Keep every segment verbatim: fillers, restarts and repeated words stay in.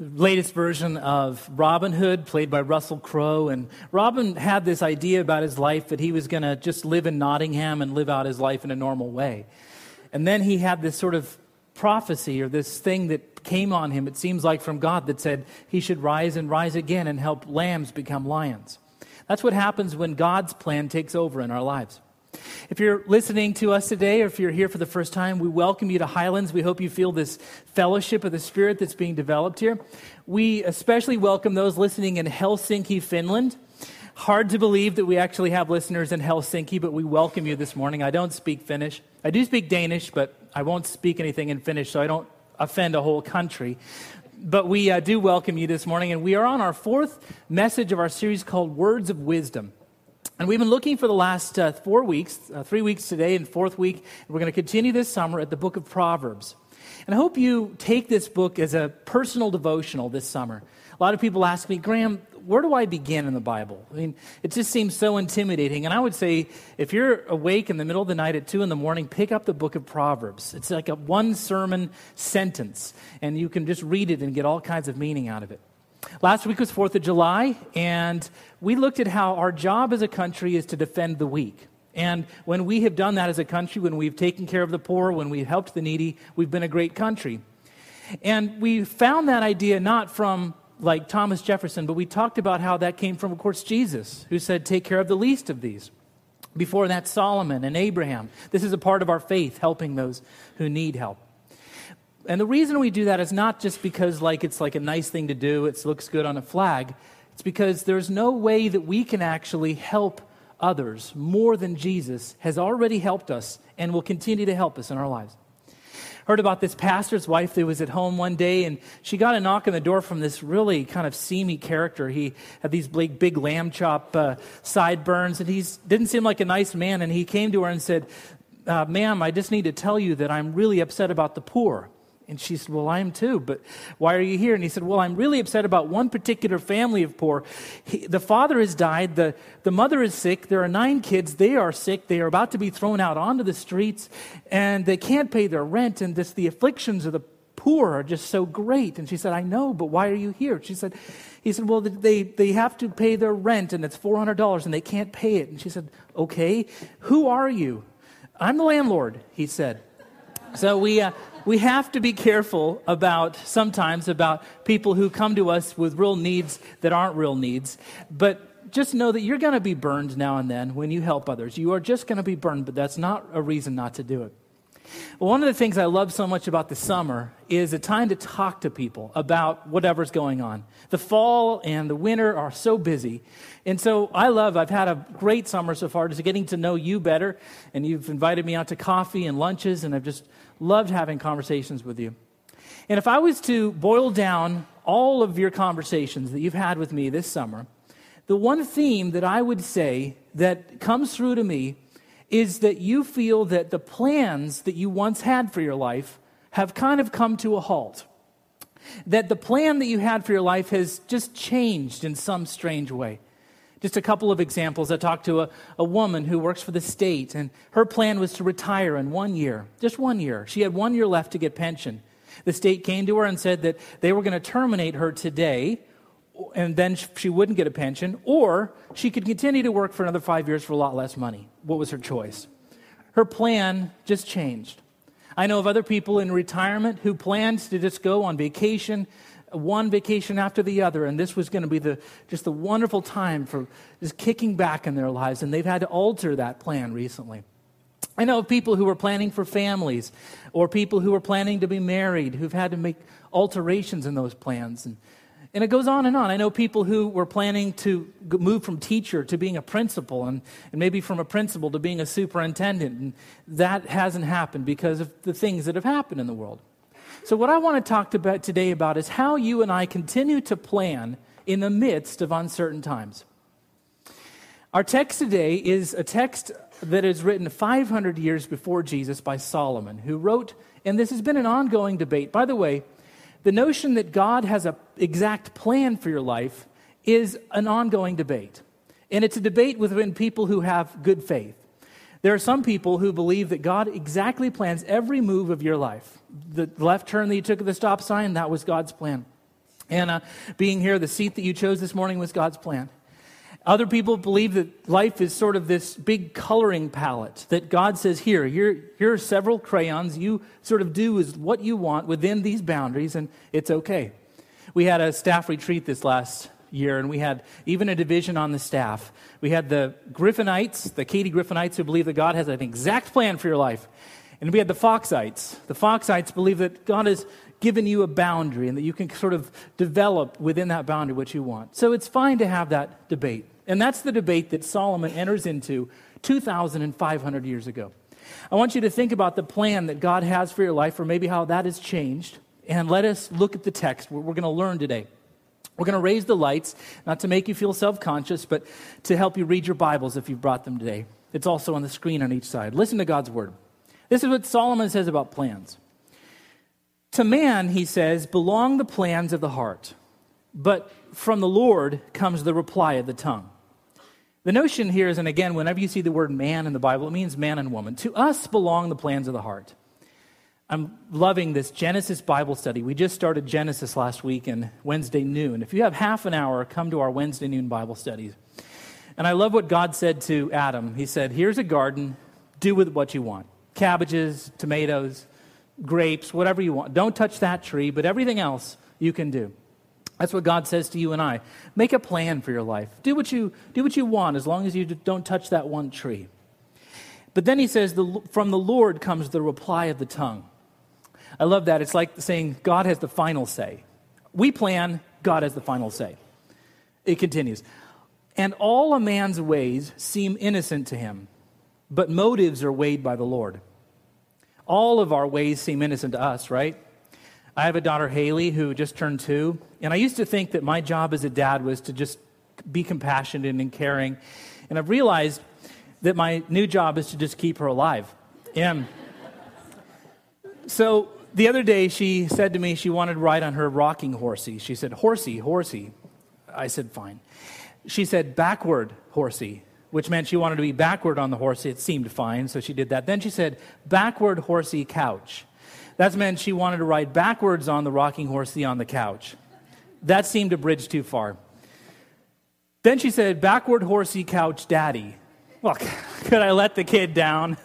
latest version of Robin Hood, played by Russell Crowe. And Robin had this idea about his life that he was going to just live in Nottingham and live out his life in a normal way. And then he had this sort of prophecy or this thing that came on him, it seems like from God, that said he should rise and rise again and help lambs become lions. That's what happens when God's plan takes over in our lives. If you're listening to us today, or if you're here for the first time, we welcome you to Highlands. We hope you feel this fellowship of the Spirit that's being developed here. We especially welcome those listening in Helsinki, Finland. Hard to believe that we actually have listeners in Helsinki, but we welcome you this morning. I don't speak Finnish. I do speak Danish, but I won't speak anything in Finnish, so I don't offend a whole country. But we uh, do welcome you this morning, and we are on our fourth message of our series called Words of Wisdom. And we've been looking for the last uh, four weeks, uh, three weeks today and fourth week, and we're going to continue this summer at the book of Proverbs. And I hope you take this book as a personal devotional this summer. A lot of people ask me, Graham, where do I begin in the Bible? I mean, it just seems so intimidating. And I would say, if you're awake in the middle of the night at two in the morning, pick up the book of Proverbs. It's like a one sermon sentence, and you can just read it and get all kinds of meaning out of it. Last week was fourth of July, and we looked at how our job as a country is to defend the weak. And when we have done that as a country, when we've taken care of the poor, when we've helped the needy, we've been a great country. And we found that idea not from, like, Thomas Jefferson, but we talked about how that came from, of course, Jesus, who said, take care of the least of these. Before that, Solomon and Abraham. This is a part of our faith, helping those who need help. And the reason we do that is not just because like it's like a nice thing to do, it looks good on a flag. It's because there's no way that we can actually help others more than Jesus has already helped us and will continue to help us in our lives. Heard about this pastor's wife that was at home one day, and she got a knock on the door from this really kind of seamy character. He had these big, big lamb chop uh, sideburns, and he didn't seem like a nice man. And he came to her and said, uh, ma'am, I just need to tell you that I'm really upset about the poor. And she said, well, I am too, but why are you here? And he said, well, I'm really upset about one particular family of poor. He, the father has died. The, the mother is sick. There are nine kids. They are sick. They are about to be thrown out onto the streets, and they can't pay their rent. And this, the afflictions of the poor are just so great. And she said, I know, but why are you here? She said, he said, well, they, they have to pay their rent, and it's four hundred dollars, and they can't pay it. And she said, okay, who are you? I'm the landlord, he said. So we... Uh, We have to be careful about sometimes about people who come to us with real needs that aren't real needs. But just know that you're going to be burned now and then when you help others. You are just going to be burned, but that's not a reason not to do it. One of the things I love so much about the summer is a time to talk to people about whatever's going on. The fall and the winter are so busy. And so I love, I've had a great summer so far, just getting to know you better. And you've invited me out to coffee and lunches, and I've just loved having conversations with you. And if I was to boil down all of your conversations that you've had with me this summer, the one theme that I would say that comes through to me is that you feel that the plans that you once had for your life have kind of come to a halt. That the plan that you had for your life has just changed in some strange way. Just a couple of examples. I talked to a, a woman who works for the state, and her plan was to retire in one year, just one year. She had one year left to get pension. The state came to her and said that they were going to terminate her today, and then she wouldn't get a pension, or she could continue to work for another five years for a lot less money. What was her choice? Her plan just changed. I know of other people in retirement who planned to just go on vacation, one vacation after the other, and this was going to be the just the wonderful time for just kicking back in their lives, and they've had to alter that plan recently. I know of people who were planning for families, or people who were planning to be married, who've had to make alterations in those plans, and And it goes on and on. I know people who were planning to move from teacher to being a principal, and, and maybe from a principal to being a superintendent. And that hasn't happened because of the things that have happened in the world. So what I want to talk about today about is how you and I continue to plan in the midst of uncertain times. Our text today is a text that is written five hundred years before Jesus by Solomon, who wrote, and this has been an ongoing debate. By the way, the notion that God has an exact plan for your life is an ongoing debate. And it's a debate within people who have good faith. There are some people who believe that God exactly plans every move of your life. The left turn that you took at the stop sign, that was God's plan. Anna, being here, the seat that you chose this morning was God's plan. Other people believe that life is sort of this big coloring palette that God says, here, here, here are several crayons. You sort of do is what you want within these boundaries, and it's okay. We had a staff retreat this last year, and we had even a division on the staff. We had the Griffinites, the Katy Griffinites, who believe that God has an exact plan for your life. And we had the Foxites. The Foxites believe that God has given you a boundary and that you can sort of develop within that boundary what you want. So it's fine to have that debate. And that's the debate that Solomon enters into two thousand five hundred years ago. I want you to think about the plan that God has for your life, or maybe how that has changed. And let us look at the text, what we're going to learn today. We're going to raise the lights, not to make you feel self-conscious, but to help you read your Bibles if you've brought them today. It's also on the screen on each side. Listen to God's word. This is what Solomon says about plans. To man, he says, belong the plans of the heart, but from the Lord comes the reply of the tongue. The notion here is, and again, whenever you see the word man in the Bible, it means man and woman. To us belong the plans of the heart. I'm loving this Genesis Bible study. We just started Genesis last week and Wednesday noon. If you have half an hour, come to our Wednesday noon Bible studies. And I love what God said to Adam. He said, here's a garden, do with what you want. Cabbages, tomatoes, grapes, whatever you want. Don't touch that tree, but everything else you can do. That's what God says to you and I. Make a plan for your life. Do what you do what you want, as long as you don't touch that one tree. But then he says, the, from the Lord comes the reply of the tongue. I love that. It's like saying God has the final say. We plan, God has the final say. It continues. And all a man's ways seem innocent to him, but motives are weighed by the Lord. All of our ways seem innocent to us, right? I have a daughter, Haley, who just turned two, and I used to think that my job as a dad was to just be compassionate and caring, and I've realized that my new job is to just keep her alive. And so the other day, she said to me she wanted to ride on her rocking horsey. She said, horsey, horsey. I said, fine. She said, backward horsey, which meant she wanted to be backward on the horsey. It seemed fine, so she did that. Then she said, backward horsey couch. That meant she wanted to ride backwards on the rocking horsey on the couch. That seemed a bridge too far. Then she said, backward horsey couch daddy. Well, could I let the kid down?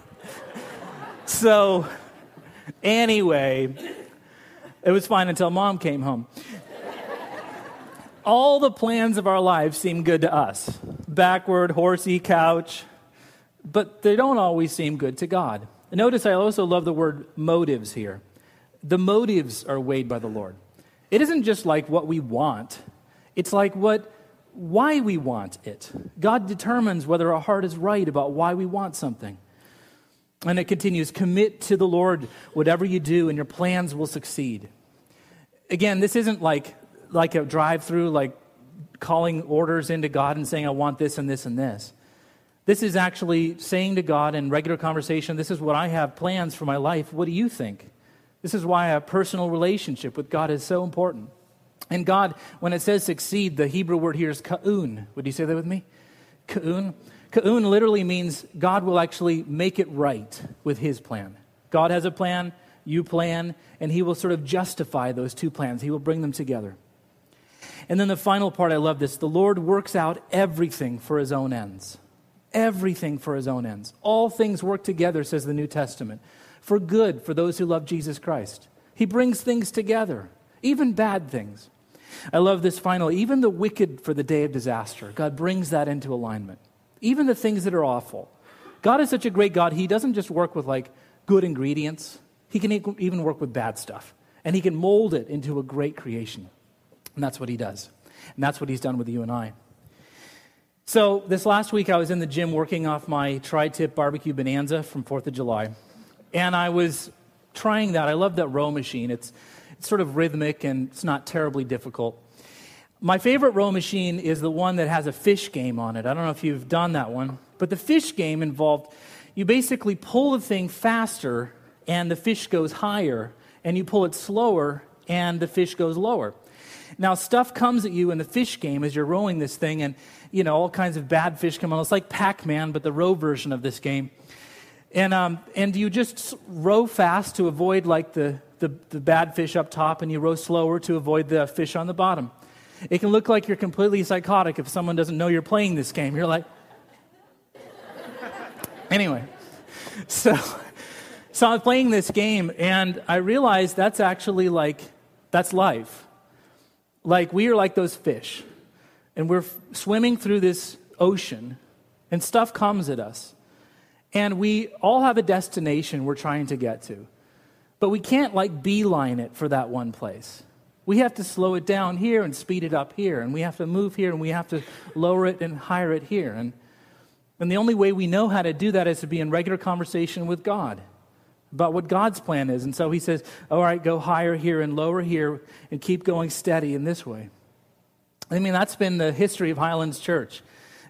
So, anyway, it was fine until mom came home. All the plans of our lives seem good to us. Backward, horsey, couch. But they don't always seem good to God. Notice I also love the word motives here. The motives are weighed by the Lord. It isn't just like what we want. It's like what, why we want it. God determines whether our heart is right about why we want something. And it continues, commit to the Lord whatever you do and your plans will succeed. Again, this isn't like like a drive-through, like calling orders into God and saying, I want this and this and this. This is actually saying to God in regular conversation, this is what I have plans for my life. What do you think? This is why a personal relationship with God is so important. And God, when it says succeed, the Hebrew word here is ka'un. Would you say that with me? Ka'un. Ka'un literally means God will actually make it right with his plan. God has a plan, you plan, and he will sort of justify those two plans. He will bring them together. And then the final part, I love this. The Lord works out everything for his own ends. Everything for his own ends. All things work together, says the New Testament, for good for those who love Jesus Christ. He brings things together, even bad things. I love this final, even the wicked for the day of disaster. God brings that into alignment. Even the things that are awful. God is such a great God, he doesn't just work with like good ingredients. He can even work with bad stuff. And he can mold it into a great creation. And that's what he does. And that's what he's done with you and I. So this last week I was in the gym working off my tri-tip barbecue bonanza from fourth of July. And I was trying that. I love that row machine. It's, it's sort of rhythmic and it's not terribly difficult. My favorite row machine is the one that has a fish game on it. I don't know if you've done that one. But the fish game involved, you basically pull the thing faster and the fish goes higher. And you pull it slower and the fish goes lower. Now, stuff comes at you in the fish game as you're rowing this thing, and, you know, all kinds of bad fish come on. It's like Pac-Man, but the row version of this game. And um, and you just row fast to avoid, like, the, the, the bad fish up top and you row slower to avoid the fish on the bottom. It can look like you're completely psychotic if someone doesn't know you're playing this game. You're like... Anyway, so, so I'm playing this game and I realized that's actually like, that's life. Like, we are like those fish and we're f- swimming through this ocean and stuff comes at us. And we all have a destination we're trying to get to. But we can't like beeline it for that one place. We have to slow it down here and speed it up here. And we have to move here and we have to lower it and higher it here. And And the only way we know how to do that is to be in regular conversation with God about what God's plan is. And so he says, all right, go higher here and lower here and keep going steady in this way. I mean, that's been the history of Highlands Church.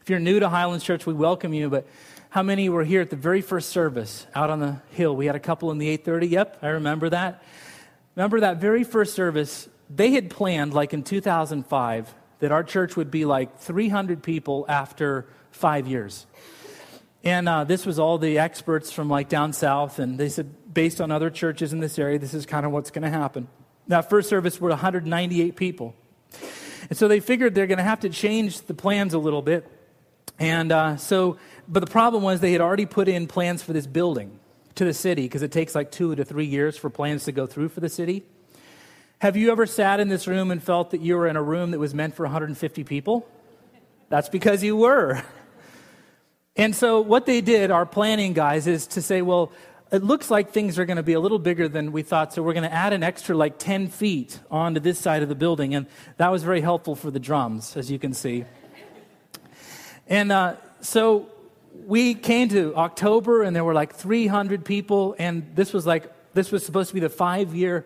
If you're new to Highlands Church, we welcome you. But how many were here at the very first service out on the hill? We had a couple in the eight thirty. Yep, I remember that. Remember that very first service? They had planned, like in two thousand five, that our church would be like three hundred people after five years. And uh, this was all the experts from like down south, and they said, based on other churches in this area, this is kind of what's going to happen. Now, first service were one hundred ninety-eight people. And so they figured they're going to have to change the plans a little bit. And uh, so, but the problem was they had already put in plans for this building to the city, because it takes like two to three years for plans to go through for the city. Have you ever sat in this room and felt that you were in a room that was meant for one hundred fifty people? That's because you were. And so what they did, our planning guys, is to say, well, it looks like things are going to be a little bigger than we thought, so we're going to add an extra like ten feet onto this side of the building. And that was very helpful for the drums, as you can see. And uh, so we came to October, and there were like three hundred people, and this was like, this was supposed to be the five-year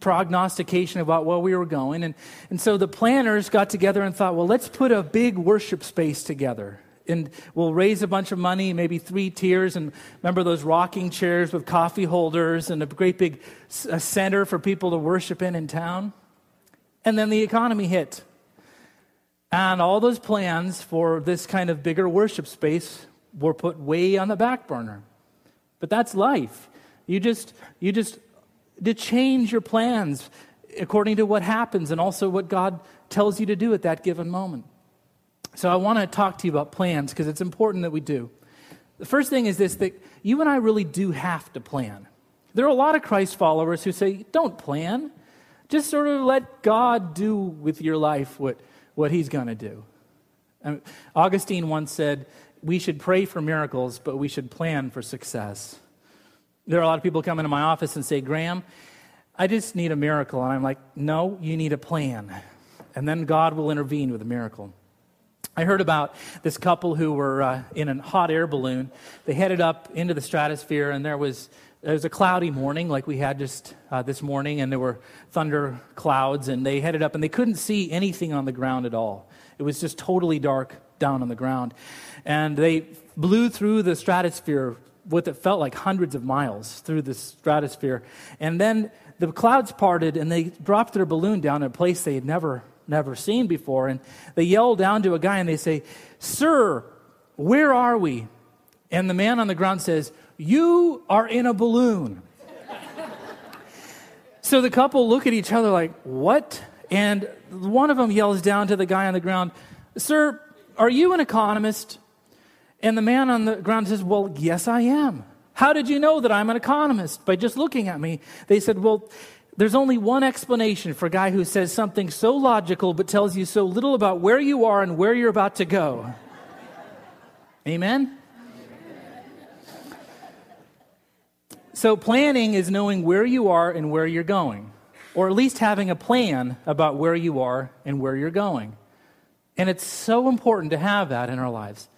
prognostication about where we were going. And, and so the planners got together and thought, well, let's put a big worship space together. And we'll raise a bunch of money, maybe three tiers. And remember those rocking chairs with coffee holders and a great big a center for people to worship in in town. And then the economy hit. And all those plans for this kind of bigger worship space were put way on the back burner. But that's life. You just, you just, to change your plans according to what happens and also what God tells you to do at that given moment. So I want to talk to you about plans because it's important that we do. The first thing is this, that you and I really do have to plan. There are a lot of Christ followers who say, don't plan. Just sort of let God do with your life what, what he's going to do. And Augustine once said, we should pray for miracles, but we should plan for success. There are a lot of people come into my office and say, Graham, I just need a miracle. And I'm like, no, you need a plan. And then God will intervene with a miracle. I heard about this couple who were uh, in a hot air balloon. They headed up into the stratosphere, and there was there was a cloudy morning like we had just uh, this morning, and there were thunder clouds, and they headed up, and they couldn't see anything on the ground at all. It was just totally dark down on the ground. And they blew through the stratosphere, what it felt like hundreds of miles through the stratosphere. And then the clouds parted, and they dropped their balloon down in a place they had never never seen before, and they yell down to a guy and they say, sir, where are we? And the man on the ground says, you are in a balloon. So the couple look at each other like, what? And one of them yells down to the guy on the ground, sir, are you an economist? And the man on the ground says, well, yes, I am. How did you know that I'm an economist? By just looking at me. They said, well, there's only one explanation for a guy who says something so logical but tells you so little about where you are and where you're about to go. Amen? So planning is knowing where you are and where you're going, or at least having a plan about where you are and where you're going. And it's so important to have that in our lives.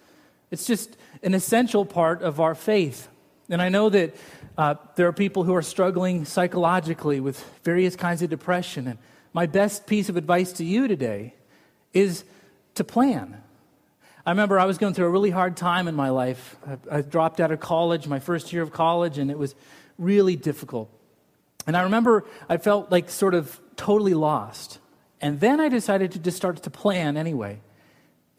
It's just an essential part of our faith. And I know that uh, there are people who are struggling psychologically with various kinds of depression. And my best piece of advice to you today is to plan. I remember I was going through a really hard time in my life. I, I dropped out of college, my first year of college, and it was really difficult. And I remember I felt like sort of totally lost. And then I decided to just start to plan anyway.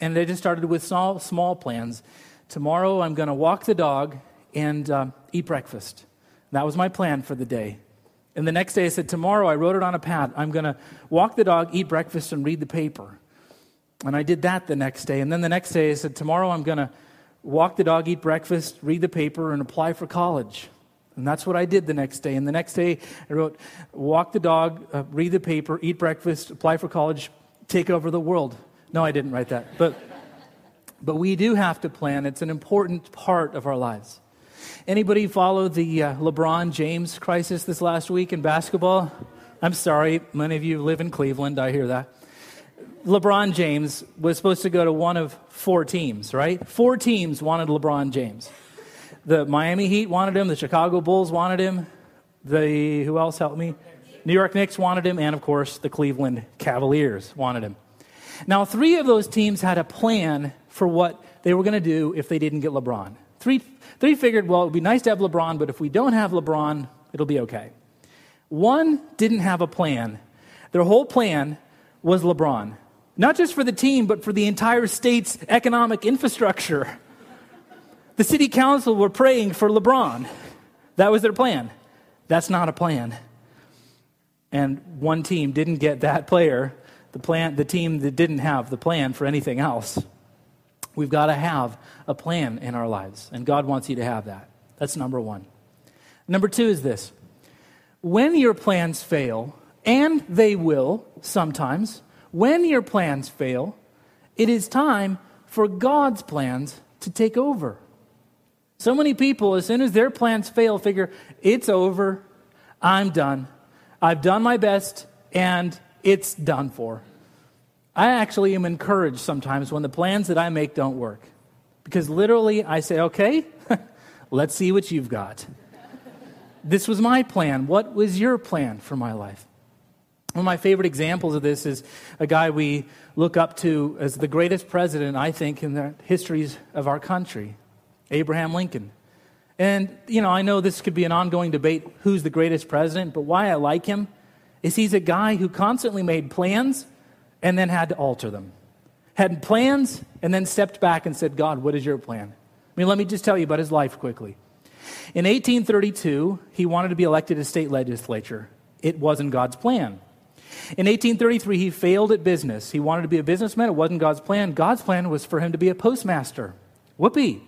And I just started with small, small plans. Tomorrow I'm going to walk the dog and um, eat breakfast. That was my plan for the day. And the next day I said, tomorrow I wrote it on a pad. I'm going to walk the dog, eat breakfast, and read the paper. And I did that the next day. And then the next day I said, tomorrow I'm going to walk the dog, eat breakfast, read the paper, and apply for college. And that's what I did the next day. And the next day I wrote, walk the dog, uh, read the paper, eat breakfast, apply for college, take over the world. No, I didn't write that. But but we do have to plan. It's an important part of our lives. Anybody follow the uh, LeBron James crisis this last week in basketball? I'm sorry, many of you live in Cleveland, I hear that. LeBron James was supposed to go to one of four teams, right? Four teams wanted LeBron James. The Miami Heat wanted him, the Chicago Bulls wanted him, the, who else helped me? New York Knicks wanted him, and of course, the Cleveland Cavaliers wanted him. Now, three of those teams had a plan for what they were going to do if they didn't get LeBron. Three three figured, well, it would be nice to have LeBron, but if we don't have LeBron, it'll be okay. One didn't have a plan. Their whole plan was LeBron. Not just for the team, but for the entire state's economic infrastructure. The city council were praying for LeBron. That was their plan. That's not a plan. And one team didn't get that player, the plan, the team that didn't have the plan for anything else. We've got to have a plan in our lives, and God wants you to have that. That's number one. Number two is this. When your plans fail, and they will sometimes, when your plans fail, it is time for God's plans to take over. So many people, as soon as their plans fail, figure, it's over, I'm done, I've done my best, and it's done for. I actually am encouraged sometimes when the plans that I make don't work. Because literally I say, okay, let's see what you've got. This was my plan. What was your plan for my life? One of my favorite examples of this is a guy we look up to as the greatest president, I think, in the histories of our country, Abraham Lincoln. And, you know, I know this could be an ongoing debate, who's the greatest president, but why I like him is he's a guy who constantly made plans and then had to alter them. Had plans and then stepped back and said, God, what is your plan? I mean, let me just tell you about his life quickly. In eighteen thirty-two, he wanted to be elected to state legislature. It wasn't God's plan. In eighteen thirty-three, he failed at business. He wanted to be a businessman. It wasn't God's plan. God's plan was for him to be a postmaster. Whoopee.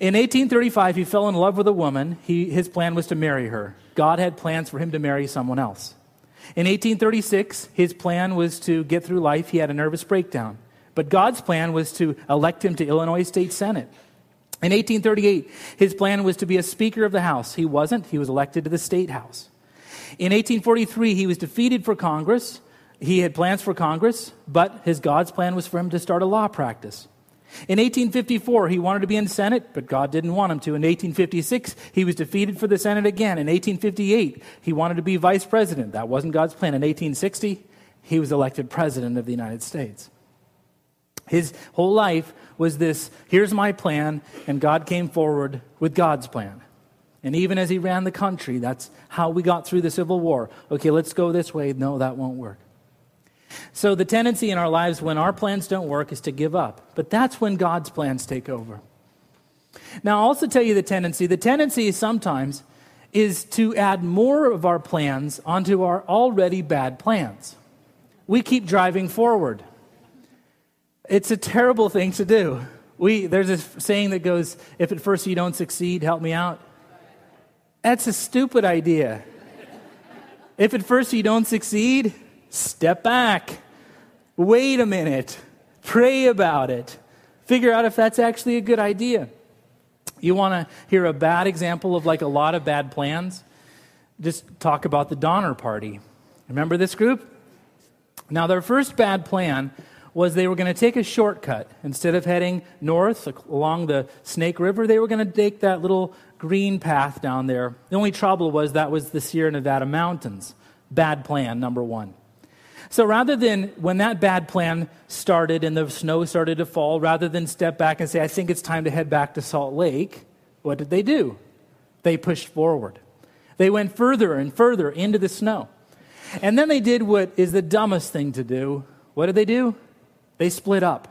In eighteen thirty-five, he fell in love with a woman. He, his plan was to marry her. God had plans for him to marry someone else. In eighteen thirty-six, his plan was to get through life. He had a nervous breakdown. But God's plan was to elect him to Illinois State Senate. In eighteen thirty-eight, his plan was to be a Speaker of the House. He wasn't. He was elected to the State House. In eighteen forty-three, he was defeated for Congress. He had plans for Congress, but his God's plan was for him to start a law practice. In eighteen fifty-four, he wanted to be in the Senate, but God didn't want him to. In eighteen fifty-six, he was defeated for the Senate again. In eighteen fifty-eight, he wanted to be vice president. That wasn't God's plan. In eighteen sixty, he was elected president of the United States. His whole life was this, here's my plan, and God came forward with God's plan. And even as he ran the country, that's how we got through the Civil War. Okay, let's go this way. No, that won't work. So the tendency in our lives when our plans don't work is to give up. But that's when God's plans take over. Now, I'll also tell you the tendency. The tendency sometimes is to add more of our plans onto our already bad plans. We keep driving forward. It's a terrible thing to do. We There's a saying that goes, if at first you don't succeed, help me out. That's a stupid idea. If at first you don't succeed, step back, wait a minute, pray about it, figure out if that's actually a good idea. You want to hear a bad example of like a lot of bad plans? Just talk about the Donner Party. Remember this group? Now their first bad plan was they were going to take a shortcut. Instead of heading north along the Snake River, they were going to take that little green path down there. The only trouble was that was the Sierra Nevada mountains. Bad plan, number one. So rather than, when that bad plan started and the snow started to fall, rather than step back and say, I think it's time to head back to Salt Lake, what did they do? They pushed forward. They went further and further into the snow. And then they did what is the dumbest thing to do. What did they do? They split up.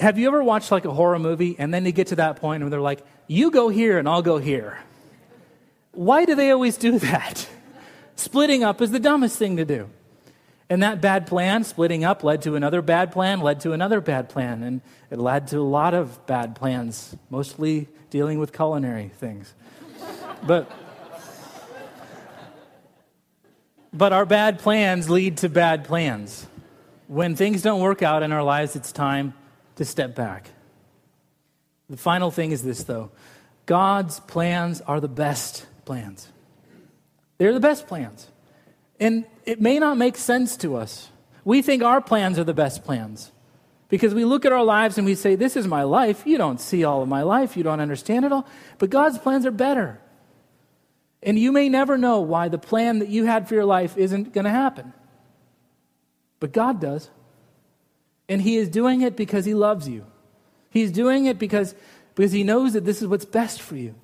Have you ever watched like a horror movie and then they get to that point where they're like, you go here and I'll go here? Why do they always do that? Splitting up is the dumbest thing to do. And that bad plan, splitting up, led to another bad plan, led to another bad plan, and it led to a lot of bad plans, mostly dealing with culinary things. But, but our bad plans lead to bad plans. When things don't work out in our lives, it's time to step back. The final thing is this, though. God's plans are the best plans. They're the best plans. And it may not make sense to us. We think our plans are the best plans because we look at our lives and we say, this is my life. You don't see all of my life. You don't understand it all. But God's plans are better. And you may never know why the plan that you had for your life isn't going to happen. But God does. And he is doing it because he loves you. He's doing it because, because he knows that this is what's best for you.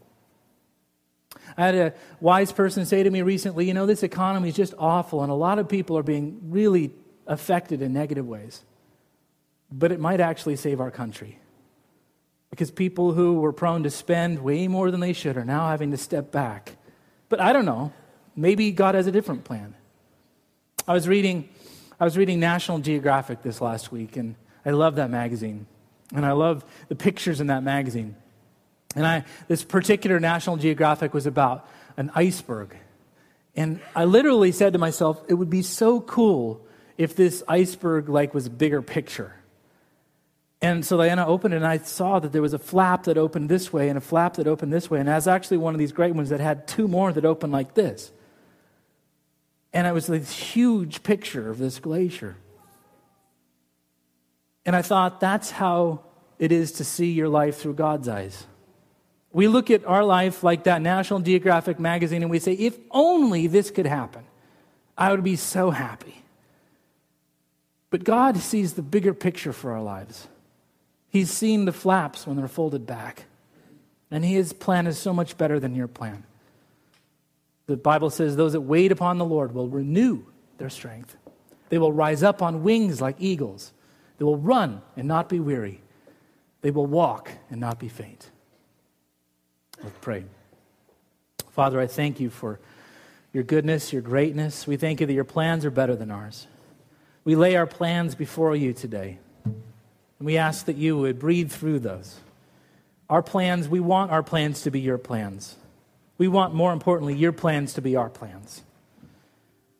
I had a wise person say to me recently, you know, this economy is just awful and a lot of people are being really affected in negative ways. But it might actually save our country. Because people who were prone to spend way more than they should are now having to step back. But I don't know. Maybe God has a different plan. I was reading I was reading National Geographic this last week, and I love that magazine. And I love the pictures in that magazine. And I, this particular National Geographic was about an iceberg. And I literally said to myself, it would be so cool if this iceberg like was a bigger picture. And so Liana opened it, and I saw that there was a flap that opened this way and a flap that opened this way. And that was actually one of these great ones that had two more that opened like this. And it was this huge picture of this glacier. And I thought, that's how it is to see your life through God's eyes. We look at our life like that National Geographic magazine and we say, if only this could happen, I would be so happy. But God sees the bigger picture for our lives. He's seen the flaps when they're folded back. And his plan is so much better than your plan. The Bible says those that wait upon the Lord will renew their strength. They will rise up on wings like eagles. They will run and not be weary. They will walk and not be faint. Let's pray. Father, I thank you for your goodness, your greatness. We thank you that your plans are better than ours. We lay our plans before you today. And we ask that you would breathe through those. Our plans, we want our plans to be your plans. We want, more importantly, your plans to be our plans.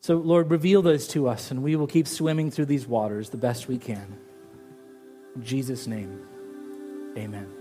So, Lord, reveal those to us, and we will keep swimming through these waters the best we can. In Jesus' name, amen.